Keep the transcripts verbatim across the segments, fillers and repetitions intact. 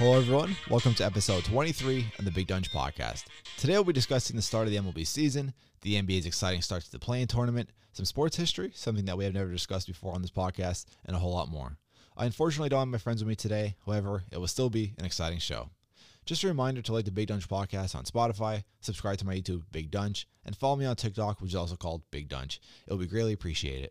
Hello everyone, welcome to episode twenty-three of the Big Dunge Podcast. Today we'll be discussing the start of the M L B season, the N B A's exciting start to the play-in tournament, some sports history, something that we have never discussed before on this podcast, and a whole lot more. I unfortunately don't have my friends with me today, however, it will still be an exciting show. Just a reminder to like the Big Dunge Podcast on Spotify, subscribe to my YouTube, Big Dunge, and follow me on TikTok, which is also called Big Dunge. It will be greatly appreciated.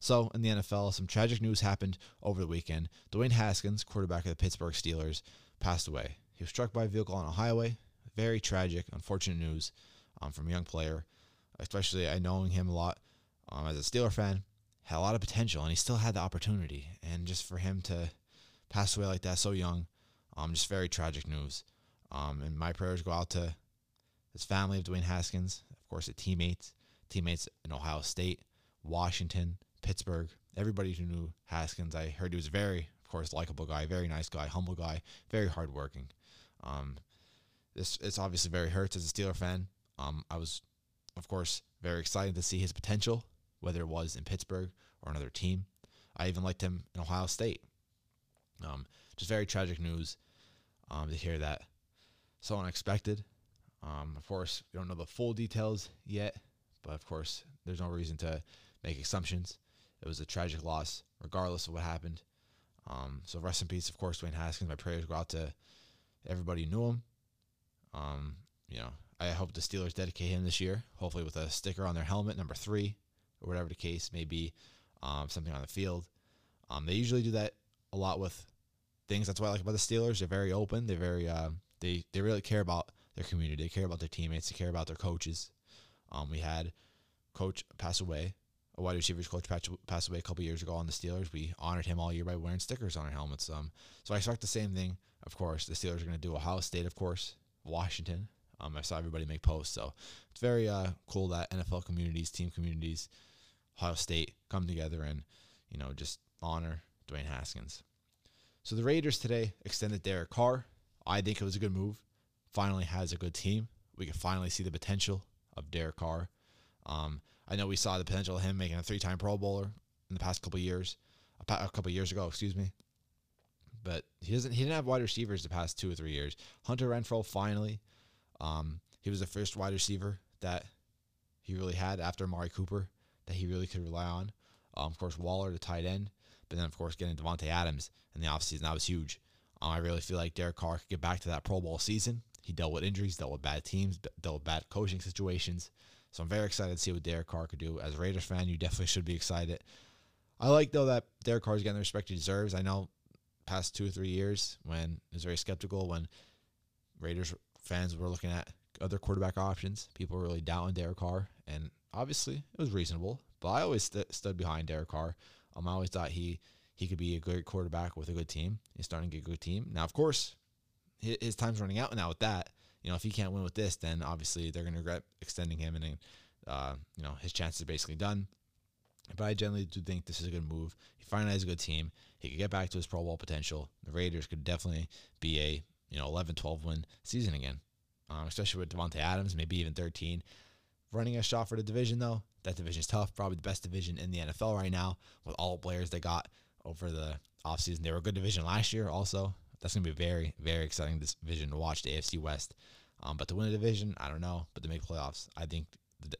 So, in the N F L, some tragic news happened over the weekend. Dwayne Haskins, quarterback of the Pittsburgh Steelers, passed away. He was struck by a vehicle on a highway. Very tragic, unfortunate news um, from a young player, especially I knowing him a lot um, as a Steeler fan. Had a lot of potential, and he still had the opportunity. And just for him to pass away like that so young, um, just very tragic news. Um, and my prayers go out to his family of Dwayne Haskins, of course, the teammates, teammates in Ohio State, Washington, Pittsburgh, everybody who knew Haskins. I heard he was a very, of course, likable guy, very nice guy, humble guy, very hardworking. Um, this it's obviously very hurts as a Steeler fan. Um, I was, of course, very excited to see his potential, whether it was in Pittsburgh or another team. I even liked him in Ohio State. Um, just very tragic news um, to hear that. So unexpected. Um, of course, we don't know the full details yet, but of course, there's no reason to make assumptions. It was a tragic loss, regardless of what happened. Um, so rest in peace, of course, Dwayne Haskins. My prayers go out to everybody who knew him. Um, you know, I hope the Steelers dedicate him this year, hopefully with a sticker on their helmet, number three, or whatever the case may be, um, something on the field. Um, they usually do that a lot with things. That's what I like about the Steelers. They're very open. They're very, uh, they they really care about their community. They care about their teammates. They care about their coaches. Um, we had coach pass away. A wide receivers coach passed away a couple years ago on the Steelers. We honored him all year by wearing stickers on our helmets. Um, so I expect the same thing, of course. The Steelers are going to do Ohio State, of course, Washington. Um, I saw everybody make posts. So it's very uh, cool that N F L communities, team communities, Ohio State come together and, you know, just honor Dwayne Haskins. So the Raiders today extended Derek Carr. I think it was a good move. Finally has a good team. We can finally see the potential of Derek Carr. Um, I know we saw the potential of him making a three-time Pro Bowler in the past couple of years, a couple of years ago, excuse me. But he doesn't. He didn't have wide receivers the past two or three years. Hunter Renfrow finally, um, he was the first wide receiver that he really had after Amari Cooper that he really could rely on. Um, of course, Waller, the tight end, but then of course getting Devontae Adams in the offseason, that was huge. Um, I really feel like Derek Carr could get back to that Pro Bowl season. He dealt with injuries, dealt with bad teams, dealt with bad coaching situations. So I'm very excited to see what Derek Carr could do. As a Raiders fan, you definitely should be excited. I like, though, that Derek Carr is getting the respect he deserves. I know past two or three years when I was very skeptical when Raiders fans were looking at other quarterback options. People were really down on Derek Carr, and obviously it was reasonable. But I always st- stood behind Derek Carr. Um, I always thought he, he could be a great quarterback with a good team. He's starting to get a good team. Now, of course, his, his time's running out now with that. You know, if he can't win with this, then obviously they're going to regret extending him, and uh, you know, his chances are basically done. But I generally do think this is a good move. He finally has a good team. He could get back to his Pro Bowl potential. The Raiders could definitely be a, you know, eleven twelve win season again, um, especially with Devontae Adams, maybe even thirteen. Running a shot for the division, though, that division is tough. Probably the best division in the N F L right now with all the players they got over the offseason. They were a good division last year also. That's going to be very, very exciting, this division to watch, the A F C West. Um, but to win a division, I don't know. But to make playoffs, I think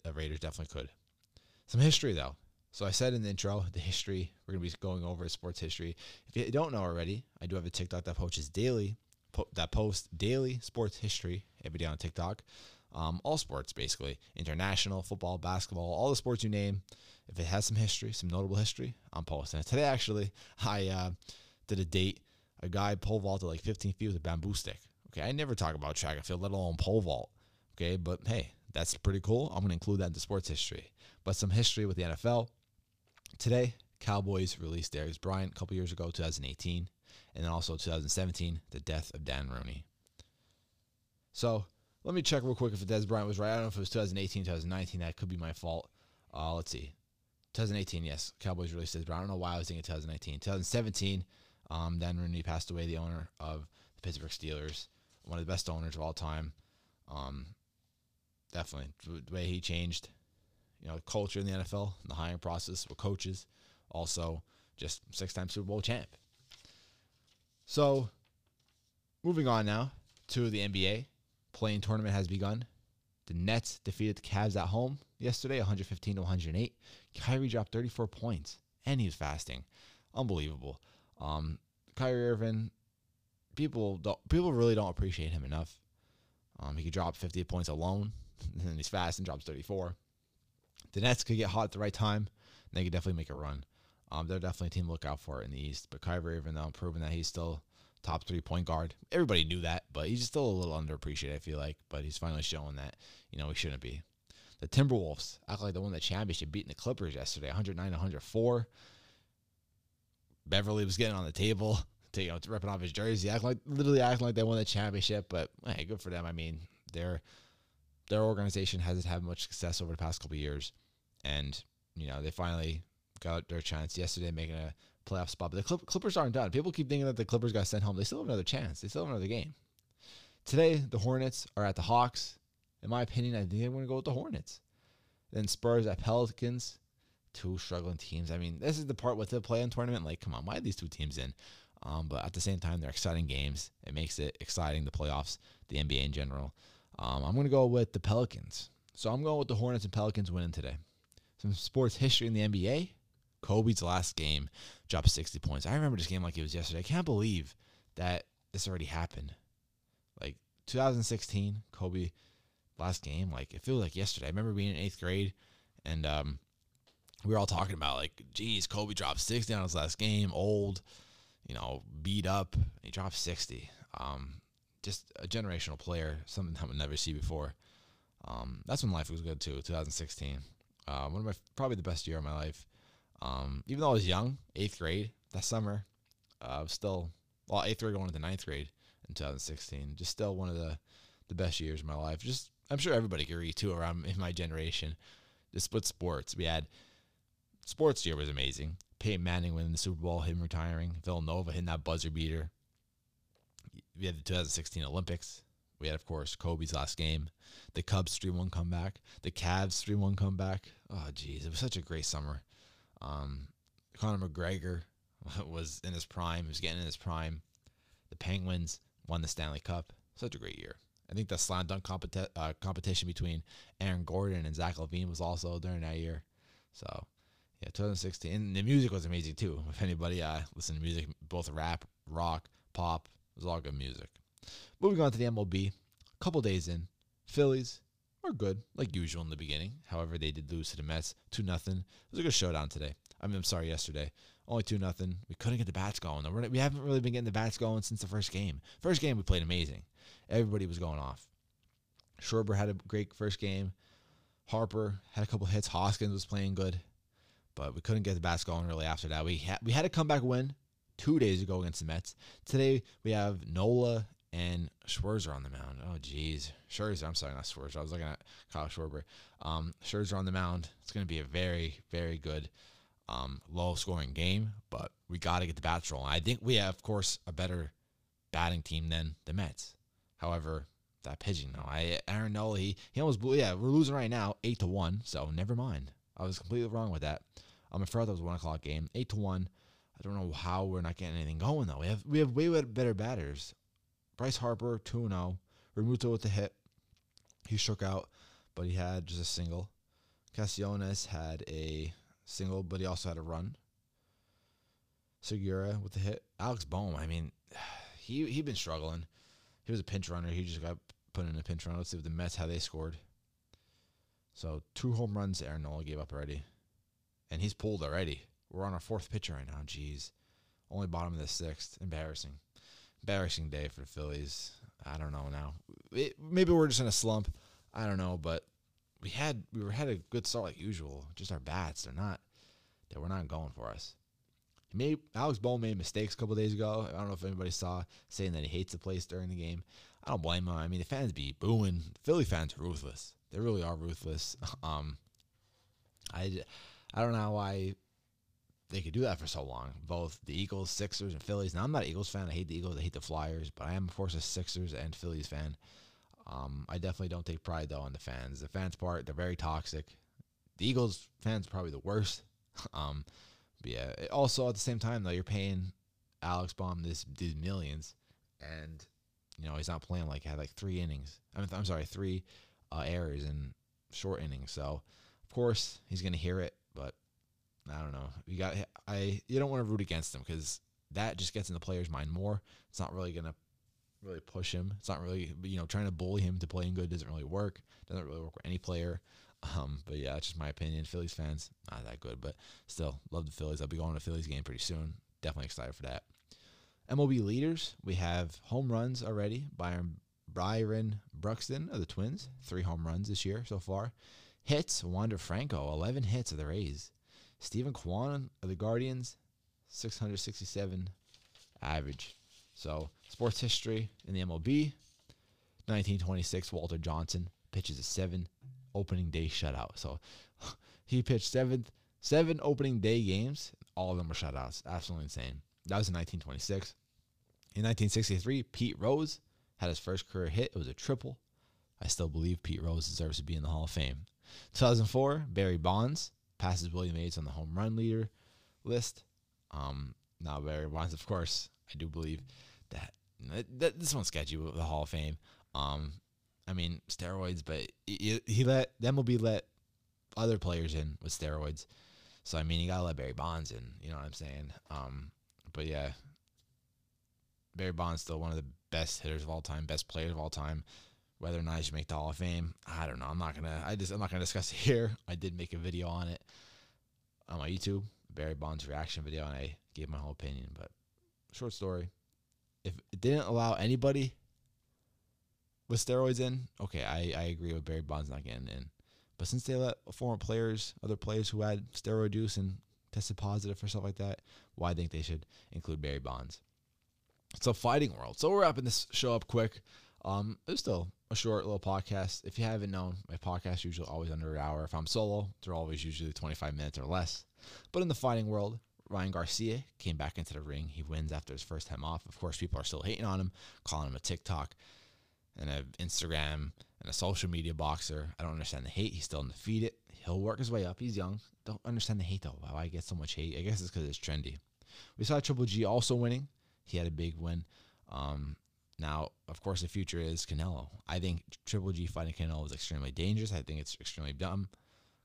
the Raiders definitely could. Some history, though. So I said in the intro, the history, we're going to be going over sports history. If you don't know already, I do have a TikTok that posts daily, po- that posts daily sports history every day on TikTok. Um, all sports, basically. International, football, basketball, all the sports you name. If it has some history, some notable history, I'm posting it. Today, actually, I uh, did a date. A guy pole vaulted like fifteen feet with a bamboo stick. Okay, I never talk about track and field, let alone pole vault. Okay, but hey, that's pretty cool. I'm going to include that into sports history. But some history with the N F L. Today, Cowboys released Des Bryant a couple years ago, twenty eighteen. And then also twenty seventeen, the death of Dan Rooney. So, let me check real quick if Des Bryant was right. I don't know if it was twenty eighteen, twenty nineteen. That could be my fault. Uh, let's see. twenty eighteen, yes. Cowboys released Des Bryant. I don't know why I was thinking twenty nineteen. twenty seventeen. Um, Dan Rooney passed away, the owner of the Pittsburgh Steelers, one of the best owners of all time. Um, definitely. The way he changed, you know, culture in the N F L, the hiring process with coaches. Also, just six-time Super Bowl champ. So, Moving on now to the N B A. Play-in tournament has begun. The Nets defeated the Cavs at home yesterday, one fifteen to one oh eight. Kyrie dropped thirty-four points, and he was fasting. Unbelievable. Um, Kyrie Irving, people don't, people really don't appreciate him enough. Um, he could drop fifty points alone, and then he's fast and drops thirty-four. The Nets could get hot at the right time, and they could definitely make a run. Um, they're definitely a team to look out for it in the East. But Kyrie Irving, though, proving that he's still top three point guard. Everybody knew that, but he's still a little underappreciated, I feel like. But he's finally showing that, you know, he shouldn't be. The Timberwolves act like they won the championship, beating the Clippers yesterday, one oh nine to one oh four. Beverly was getting on the table, to, you know, ripping off his jersey, acting like, literally acting like they won the championship. But hey, good for them. I mean, their their organization hasn't had much success over the past couple of years, and you know they finally got their chance yesterday, making a playoff spot. But the Clip, Clippers aren't done. People keep thinking that the Clippers got sent home. They still have another chance. They still have another game. Today, the Hornets are at the Hawks. In my opinion, I think I'm going to go with the Hornets. Then Spurs at Pelicans. Two struggling teams. I mean, this is the part with the play-in tournament. Like, come on, why are these two teams in? Um, but at the same time, they're exciting games. It makes it exciting, the playoffs, the N B A in general. Um, I'm going to go with the Pelicans. So I'm going with the Hornets and Pelicans winning today. Some sports history in the N B A. Kobe's last game dropped sixty points. I remember this game like it was yesterday. I can't believe that this already happened. Like, two thousand sixteen, Kobe, last game. Like, it feels like yesterday. I remember being in eighth grade, and um, we were all talking about, like, geez, Kobe dropped sixty on his last game, old, you know, beat up. He dropped sixty. Um, just a generational player, something I would never see before. Um, that's when life was good, too, twenty sixteen. Uh, one of my, probably the best year of my life. Um, even though I was young, eighth grade that summer, uh, I was still, well, eighth grade going into ninth grade in twenty sixteen. Just still one of the, the best years of my life. Just, I'm sure everybody could read too around in my generation. Just with sports, we had sports year was amazing. Peyton Manning winning the Super Bowl, him retiring, Villanova hitting that buzzer beater. We had the twenty sixteen Olympics. We had, of course, Kobe's last game, the Cubs three one comeback, the Cavs three one comeback. Oh, geez, it was such a great summer. Um, Conor McGregor was in his prime. He was getting in his prime. The Penguins won the Stanley Cup. Such a great year. I think the slam dunk competi- uh, competition between Aaron Gordon and Zach LaVine was also during that year. So, yeah, twenty sixteen. And the music was amazing, too. If anybody uh, listened to music, both rap, rock, pop, it was all good music. Moving on to the M L B. A couple days in, Phillies are good, like usual in the beginning. However, they did lose to the Mets, two nothing. It was a good showdown today. I mean, I'm sorry, yesterday. Only two nothing. We couldn't get the bats going. We're, we haven't really been getting the bats going since the first game. First game, we played amazing. Everybody was going off. Schreiber had a great first game. Harper had a couple hits. Hoskins was playing good. But we couldn't get the bats going really after that. We, ha- we had a comeback win two days ago against the Mets. Today, we have Nola and Schwarber on the mound. Oh, geez. Scherzer, I'm sorry, not Schwarzer. I was looking at Kyle Schwarber. Um, Scherzer on the mound. It's going to be a very, very good, um, low-scoring game, but we got to get the bats rolling. I think we have, of course, a better batting team than the Mets. However, that pitching, though. I, Aaron Nola, he, he almost blew. Yeah, we're losing right now, eight to one, so never mind. I was completely wrong with that. I'm afraid that was a one o'clock game, eight to one. I don't know how we're not getting anything going, though. We have, we have way better batters. Bryce Harper, two oh. Realmuto with the hit. He shook out, but he had just a single. Castellanos had a single, but he also had a run. Segura with the hit. Alec Bohm, I mean, he, he been struggling. He was a pinch runner. He just got put in a pinch runner. Let's see with the Mets how they scored. So two home runs Aaron Nola gave up already. And he's pulled already. We're on our fourth pitcher right now. Jeez. Only bottom of the sixth. Embarrassing. Embarrassing day for the Phillies. I don't know now. It, maybe we're just in a slump. I don't know, but we had we were had a good start like usual. Just our bats, they're not they were not going for us. He made, Alec Bohm made mistakes a couple days ago. I don't know if anybody saw saying that he hates the place during the game. I don't blame him. I mean, the fans be booing. The Philly fans are ruthless. They really are ruthless. Um, I I don't know why they could do that for so long. Both the Eagles, Sixers, and Phillies. Now, I'm not an Eagles fan. I hate the Eagles. I hate the Flyers. But I am, of course, a Sixers and Phillies fan. Um, I definitely don't take pride, though, on the fans. The fans part, they're very toxic. The Eagles fans are probably the worst. um, but, yeah. It also, at the same time, though, you're paying Alec Bohm this, these millions. And you know, he's not playing like had like three innings. I mean, I'm sorry, three uh, errors in short innings. So, of course, he's going to hear it, but I don't know. You got I you don't want to root against him because that just gets in the player's mind more. It's not really going to really push him. It's not really, you know, trying to bully him to playing good doesn't really work. Doesn't really work with any player. Um, but yeah, that's just my opinion. Phillies fans, not that good, but still love the Phillies. I'll be going to Phillies game pretty soon. Definitely excited for that. M L B leaders, we have home runs already. Byron, Byron Buxton of the Twins, three home runs this year so far. Hits, Wander Franco, eleven hits of the Rays. Stephen Kwan of the Guardians, six hundred sixty-seven average. So sports history in the M L B, nineteen twenty-six, Walter Johnson pitches a seven opening day shutout. So he pitched seventh, seven opening day games. All of them were shutouts. Absolutely insane. That was in nineteen twenty-six. In nineteen sixty-three, Pete Rose had his first career hit. It was a triple. I still believe Pete Rose deserves to be in the Hall of Fame. two thousand four, Barry Bonds passes William Hayes on the home run leader list. Um, now Barry Bonds, of course, I do believe that, that this one's sketchy with the Hall of Fame. Um, I mean, steroids, but he, he let the M L B let other players in with steroids. So, I mean, you got to let Barry Bonds in. You know what I'm saying? Um, but, yeah, Barry Bonds still one of the best hitters of all time, best players of all time. Whether or not he should make the Hall of Fame, I don't know. I'm not going to I just I'm not gonna discuss it here. I did make a video on it on my YouTube, Barry Bonds reaction video, and I gave my whole opinion. But short story, if it didn't allow anybody with steroids in, okay, I, I agree with Barry Bonds not getting in. But since they let former players, other players who had steroid use and tested positive for stuff like that, well, I think they should include Barry Bonds. It's a fighting world. So we're wrapping this show up quick. Um, it was still a short little podcast. If you haven't known, my podcast usually always under an hour. If I'm solo, they're always usually twenty-five minutes or less. But in the fighting world, Ryan Garcia came back into the ring. He wins after his first time off. Of course, people are still hating on him, calling him a TikTok and an Instagram and a social media boxer. I don't understand the hate. He's still undefeated. He'll work his way up. He's young. Don't understand the hate, though. Why I get so much hate? I guess it's because it's trendy. We saw Triple G also winning. He had a big win. Um, now, of course, the future is Canelo. I think Triple G fighting Canelo is extremely dangerous. I think it's extremely dumb.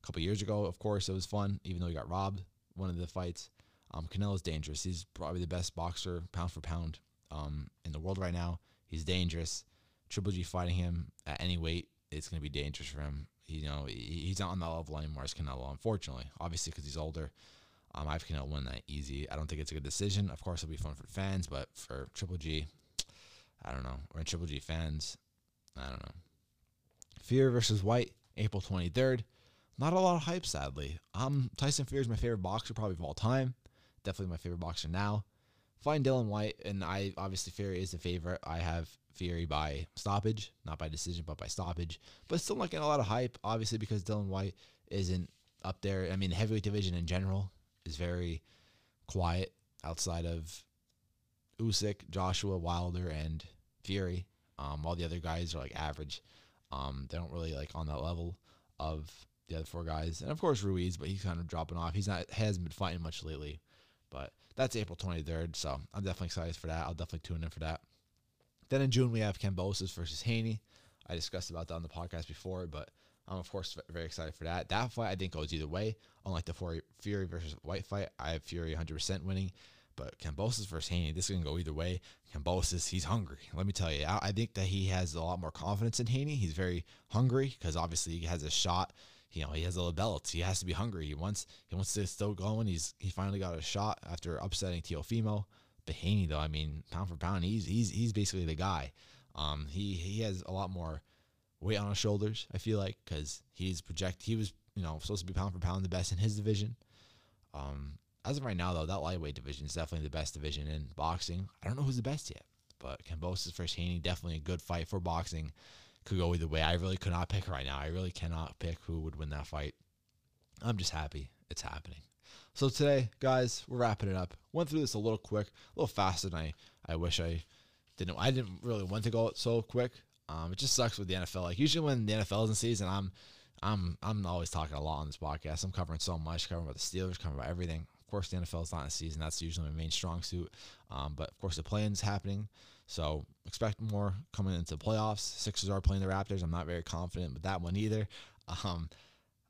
A couple years ago, of course, it was fun, even though he got robbed one of the fights. Um, Canelo's dangerous. He's probably the best boxer, pound for pound, um, in the world right now. He's dangerous. Triple G fighting him at any weight, it's going to be dangerous for him. You know, he's not on that level anymore as Canelo, unfortunately. Obviously, because he's older. Um, I have Canelo win that easy. I don't think it's a good decision. Of course, it'll be fun for fans, but for Triple G, I don't know. Or Triple G fans, I don't know. Fury versus White, April twenty-third. Not a lot of hype, sadly. Um, Tyson Fury is my favorite boxer probably of all time. Definitely my favorite boxer now. Find Dylan White, and I obviously Fury is the favorite. I have Fury by stoppage, not by decision, but by stoppage. But still not getting a lot of hype, obviously, because Dylan White isn't up there. I mean, the heavyweight division in general is very quiet outside of Usyk, Joshua, Wilder, and Fury. Um, all the other guys are like average. Um, they don't really like on that level of the other four guys, and of course Ruiz, but he's kind of dropping off. He's not hasn't been fighting much lately. But that's April twenty-third, so I'm definitely excited for that. I'll definitely tune in for that. Then in June, we have Kambosos versus Haney. I discussed about that on the podcast before, but I'm, of course, very excited for that. That fight, I think, goes either way. Unlike the Fury versus White fight, I have Fury one hundred percent winning. But Kambosos versus Haney, this is going to go either way. Kambosos, he's hungry. Let me tell you, I think that he has a lot more confidence in Haney. He's very hungry because, obviously, he has a shot. You know, he has a label. He has to be hungry. He wants he wants to still going. He's he finally got a shot after upsetting Teofimo. But Haney, though, I mean, pound for pound, he's he's he's basically the guy. Um, he he has a lot more weight on his shoulders. I feel like because he's project he was you know supposed to be pound for pound the best in his division. Um, as of right now, though, that lightweight division is definitely the best division in boxing. I don't know who's the best yet, but Kambosos versus Haney, definitely a good fight for boxing. Could go either way. I really could not pick right now. I really cannot pick who would win that fight. I'm just happy it's happening. So today, guys, we're wrapping it up. Went through this a little quick, a little faster than I, I wish I didn't. I didn't really want to go so quick. Um, it just sucks with the N F L. Like usually when the N F L is in season, I'm, I'm, I'm always talking a lot on this podcast. I'm covering so much, covering about the Steelers, covering about everything. Of course, the N F L is not in season. That's usually my main strong suit. Um, but of course, the play-in is happening. So expect more coming into the playoffs. Sixers are playing the Raptors. I'm not very confident with that one either. Um,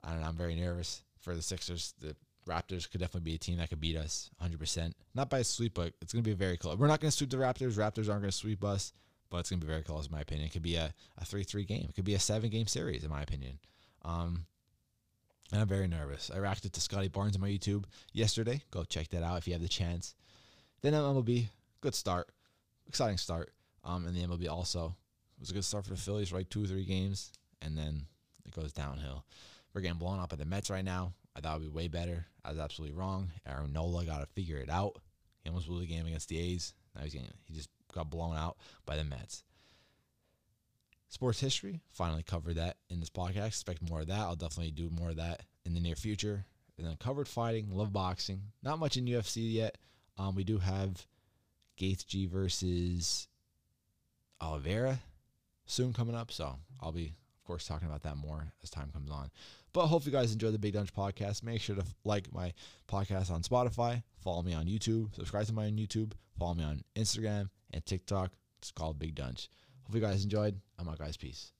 I don't know, I'm very nervous for the Sixers. The Raptors could definitely be a team that could beat us one hundred percent. Not by a sweep, but it's going to be very close. We're not going to sweep the Raptors. Raptors aren't going to sweep us, but it's going to be very close in my opinion. It could be a three three game. It could be a seven-game series in my opinion. Um, and I'm very nervous. I reacted to Scotty Barnes on my YouTube yesterday. Go check that out if you have the chance. Then M L B, good start. Exciting start. Um, and the M L B also. It was a good start for the Phillies for like two or three games, and then it goes downhill. We're getting blown up by the Mets right now. I thought it would be way better. I was absolutely wrong. Aaron Nola got to figure it out. He almost blew the game against the A's. Now he's getting, he just got blown out by the Mets. Sports history, finally covered that in this podcast. Expect more of that. I'll definitely do more of that in the near future. And then covered fighting, love boxing. Not much in U F C yet. Um, we do have Gaethje versus Oliveira soon coming up. So I'll be, of course, talking about that more as time comes on. But hope you guys enjoy the Big Dunge podcast. Make sure to like my podcast on Spotify. Follow me on YouTube. Subscribe to my own YouTube. Follow me on Instagram and TikTok. It's called Big Dunge. Hope you guys enjoyed. I'm out, guys. Peace.